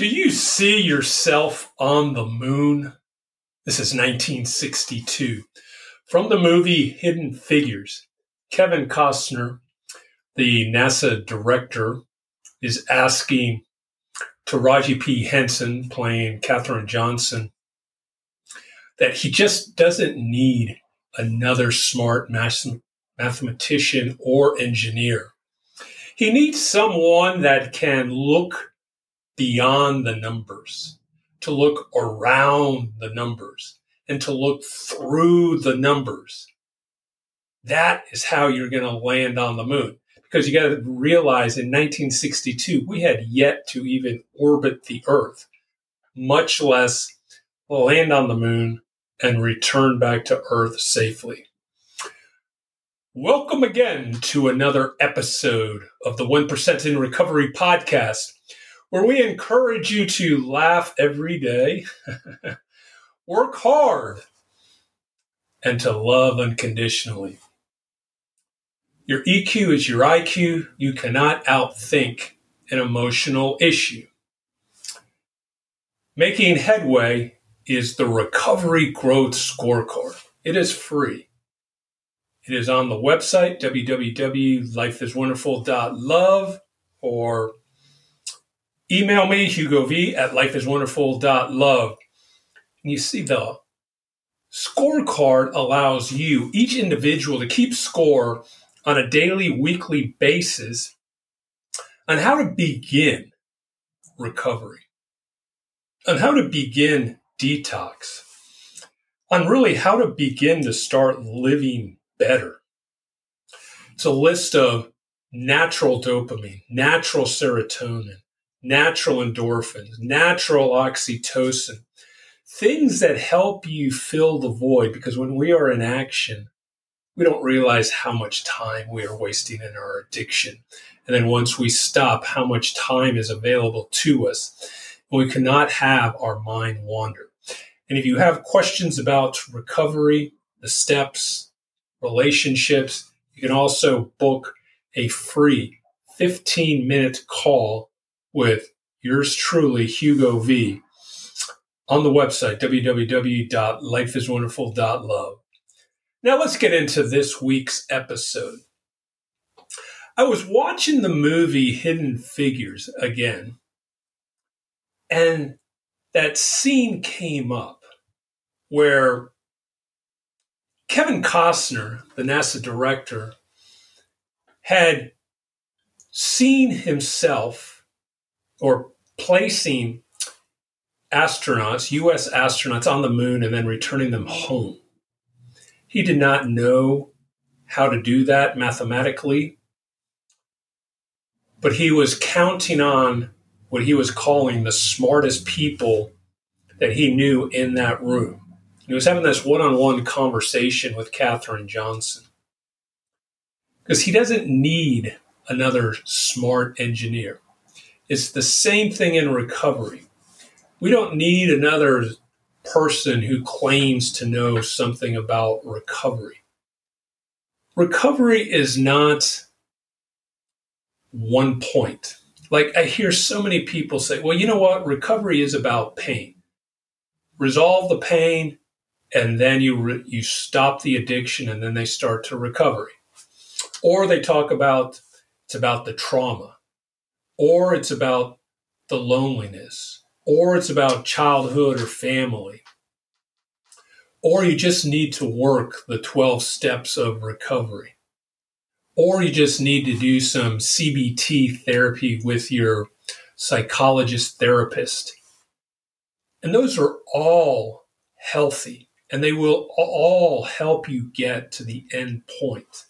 Do you see yourself on the moon? This is 1962. From the movie Hidden Figures, Kevin Costner, the NASA director, is asking Taraji P. Henson, playing Katherine Johnson, that he just doesn't need another smart mathematician or engineer. He needs someone that can look beyond the numbers, to look around the numbers, and to look through the numbers. That is how you're going to land on the moon. Because you got to realize in 1962, we had yet to even orbit the Earth, much less land on the moon and return back to Earth safely. Welcome again to another episode of the 1% in Recovery podcast, where we encourage you to laugh every day, work hard, and to love unconditionally. Your EQ is your IQ. You cannot outthink an emotional issue. Making headway is the Recovery Growth Scorecard. It is free. It is on the website, www.lifeiswonderful.love, or email me, Hugo V, at lifeiswonderful.love. And you see the scorecard allows you, each individual, to keep score on a daily, weekly basis on how to begin recovery, on how to begin detox, on really how to begin to start living better. It's a list of natural dopamine, natural serotonin, natural endorphins, natural oxytocin, things that help you fill the void, because when we are in action, we don't realize how much time we are wasting in our addiction. And then once we stop, how much time is available to us. We cannot have our mind wander. And if you have questions about recovery, the steps, relationships, you can also book a free 15-minute call with yours truly, Hugo V, on the website, www.lifeiswonderful.love. Now let's get into this week's episode. I was watching the movie Hidden Figures again, and that scene came up where Kevin Costner, the NASA director, had seen himself or placing astronauts, U.S. astronauts, on the moon and then returning them home. He did not know how to do that mathematically, but he was counting on what he was calling the smartest people that he knew in that room. He was having this one-on-one conversation with Katherine Johnson because he doesn't need another smart engineer. It's the same thing in recovery. We don't need another person who claims to know something about recovery. Recovery is not one point. Like I hear so many people say, well, you know what? Recovery is about pain. Resolve the pain, and then you stop the addiction, and then they start to recovery. Or they talk about, it's about the trauma. Or it's about the loneliness, or it's about childhood or family, or you just need to work the 12 steps of recovery, or you just need to do some CBT therapy with your psychologist therapist. And those are all healthy, and they will all help you get to the end point.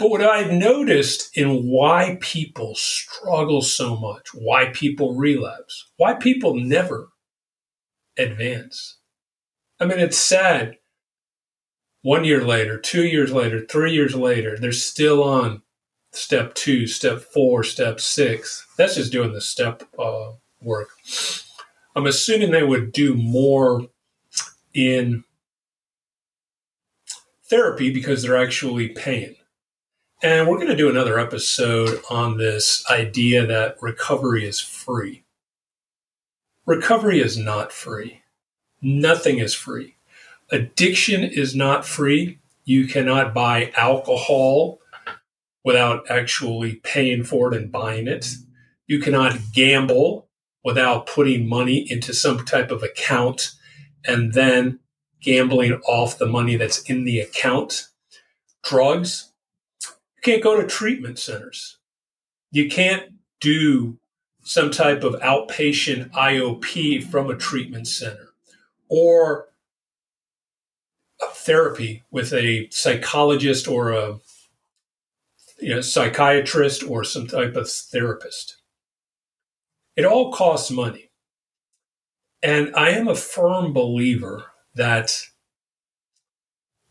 But what I've noticed in why people struggle so much, why people relapse, why people never advance. I mean, it's sad. 1 year later, 2 years later, 3 years later, they're still on step 2, step 4, step 6. That's just doing the step work. I'm assuming they would do more in therapy because they're actually paying. And we're going to do another episode on this idea that recovery is free. Recovery is not free. Nothing is free. Addiction is not free. You cannot buy alcohol without actually paying for it and buying it. You cannot gamble without putting money into some type of account and then gambling off the money that's in the account. Drugs. You can't go to treatment centers. You can't do some type of outpatient IOP from a treatment center or a therapy with a psychologist or a psychiatrist or some type of therapist. It all costs money. And I am a firm believer that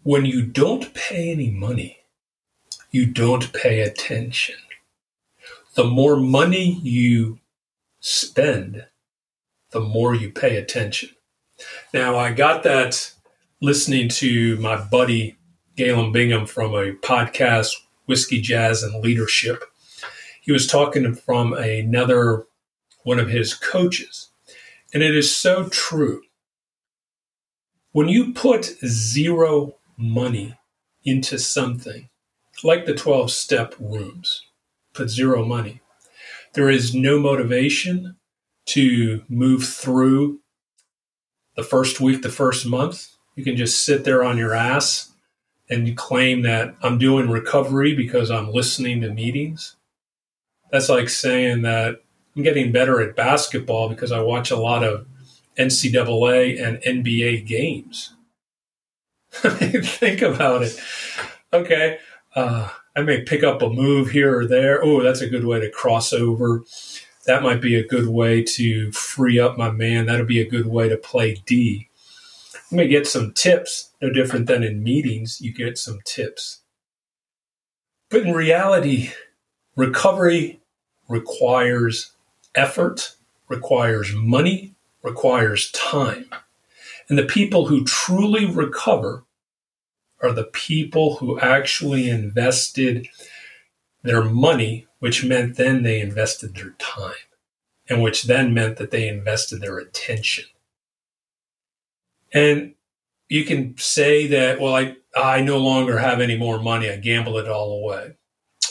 when you don't pay any money, you don't pay attention. The more money you spend, the more you pay attention. Now, I got that listening to my buddy, Galen Bingham, from a podcast, Whiskey, Jazz, and Leadership. He was talking from another one of his coaches. And it is so true. When you put zero money into something, like the 12-step rooms, put zero money, there is no motivation to move through the first week, the first month. You can just sit there on your ass and you claim that I'm doing recovery because I'm listening to meetings. That's like saying that I'm getting better at basketball because I watch a lot of NCAA and NBA games. Think about it. Okay, I may pick up a move here or there. Oh, that's a good way to cross over. That might be a good way to free up my man. That'll be a good way to play D. You may get some tips, no different than in meetings, you get some tips. But in reality, recovery requires effort, requires money, requires time. And the people who truly recover are the people who actually invested their money, which meant then they invested their time, and which then meant that they invested their attention. And you can say that, well, I no longer have any more money. I gambled it all away.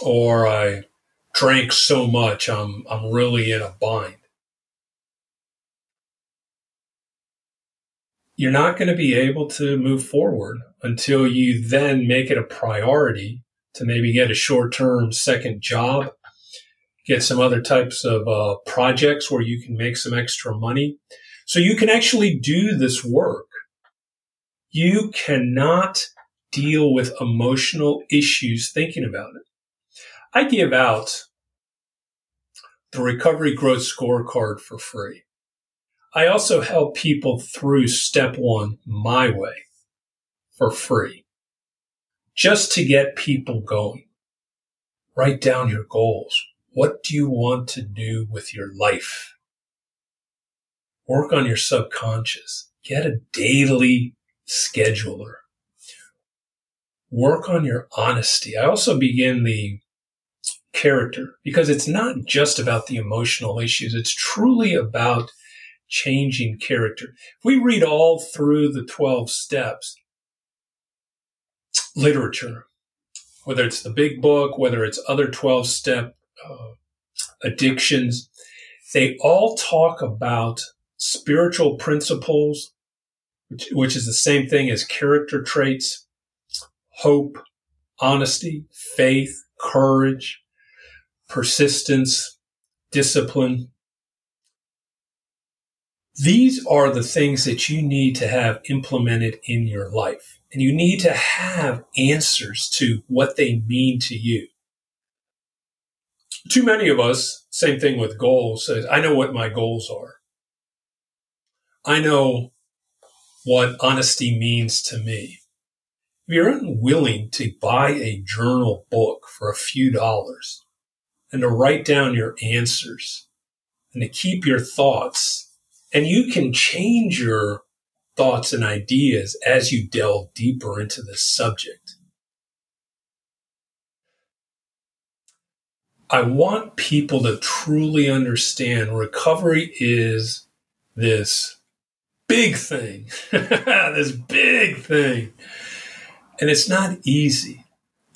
Or I drank so much, I'm really in a bind. You're not going to be able to move forward until you then make it a priority to maybe get a short-term second job, get some other types of projects where you can make some extra money. So you can actually do this work. You cannot deal with emotional issues thinking about it. I give out the Recovery Growth Scorecard for free. I also help people through step one, my way, for free, just to get people going. Write down your goals. What do you want to do with your life? Work on your subconscious. Get a daily scheduler. Work on your honesty. I also begin the character because it's not just about the emotional issues. It's truly about changing character. If we read all through the 12 steps, literature, whether it's the big book, whether it's other 12-step addictions, they all talk about spiritual principles, which is the same thing as character traits, hope, honesty, faith, courage, persistence, discipline. These are the things that you need to have implemented in your life, and you need to have answers to what they mean to you. Too many of us, same thing with goals, says, I know what my goals are. I know what honesty means to me. If you're unwilling to buy a journal book for a few dollars and to write down your answers and to keep your thoughts, and you can change your thoughts and ideas as you delve deeper into this subject. I want people to truly understand recovery is this big thing, this big thing. And it's not easy.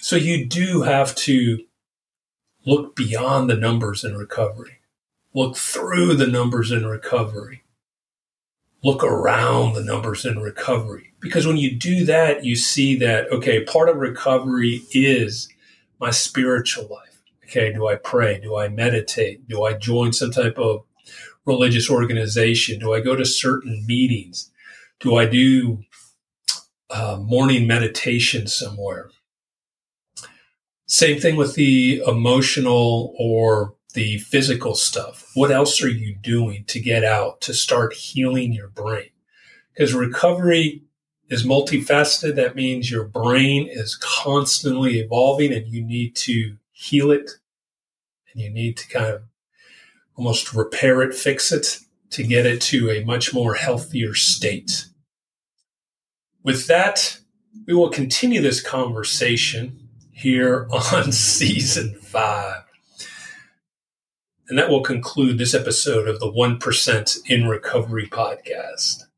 So you do have to look beyond the numbers in recovery, look through the numbers in recovery, look around the numbers in recovery. Because when you do that, you see that, okay, part of recovery is my spiritual life. Okay, do I pray? Do I meditate? Do I join some type of religious organization? Do I go to certain meetings? Do I do morning meditation somewhere? Same thing with the emotional or the physical stuff. What else are you doing to get out, to start healing your brain? Because recovery is multifaceted. That means your brain is constantly evolving and you need to heal it. And you need to kind of almost repair it, fix it, to get it to a much more healthier state. With that, we will continue this conversation here on season 5. And that will conclude this episode of the 1% in Recovery podcast.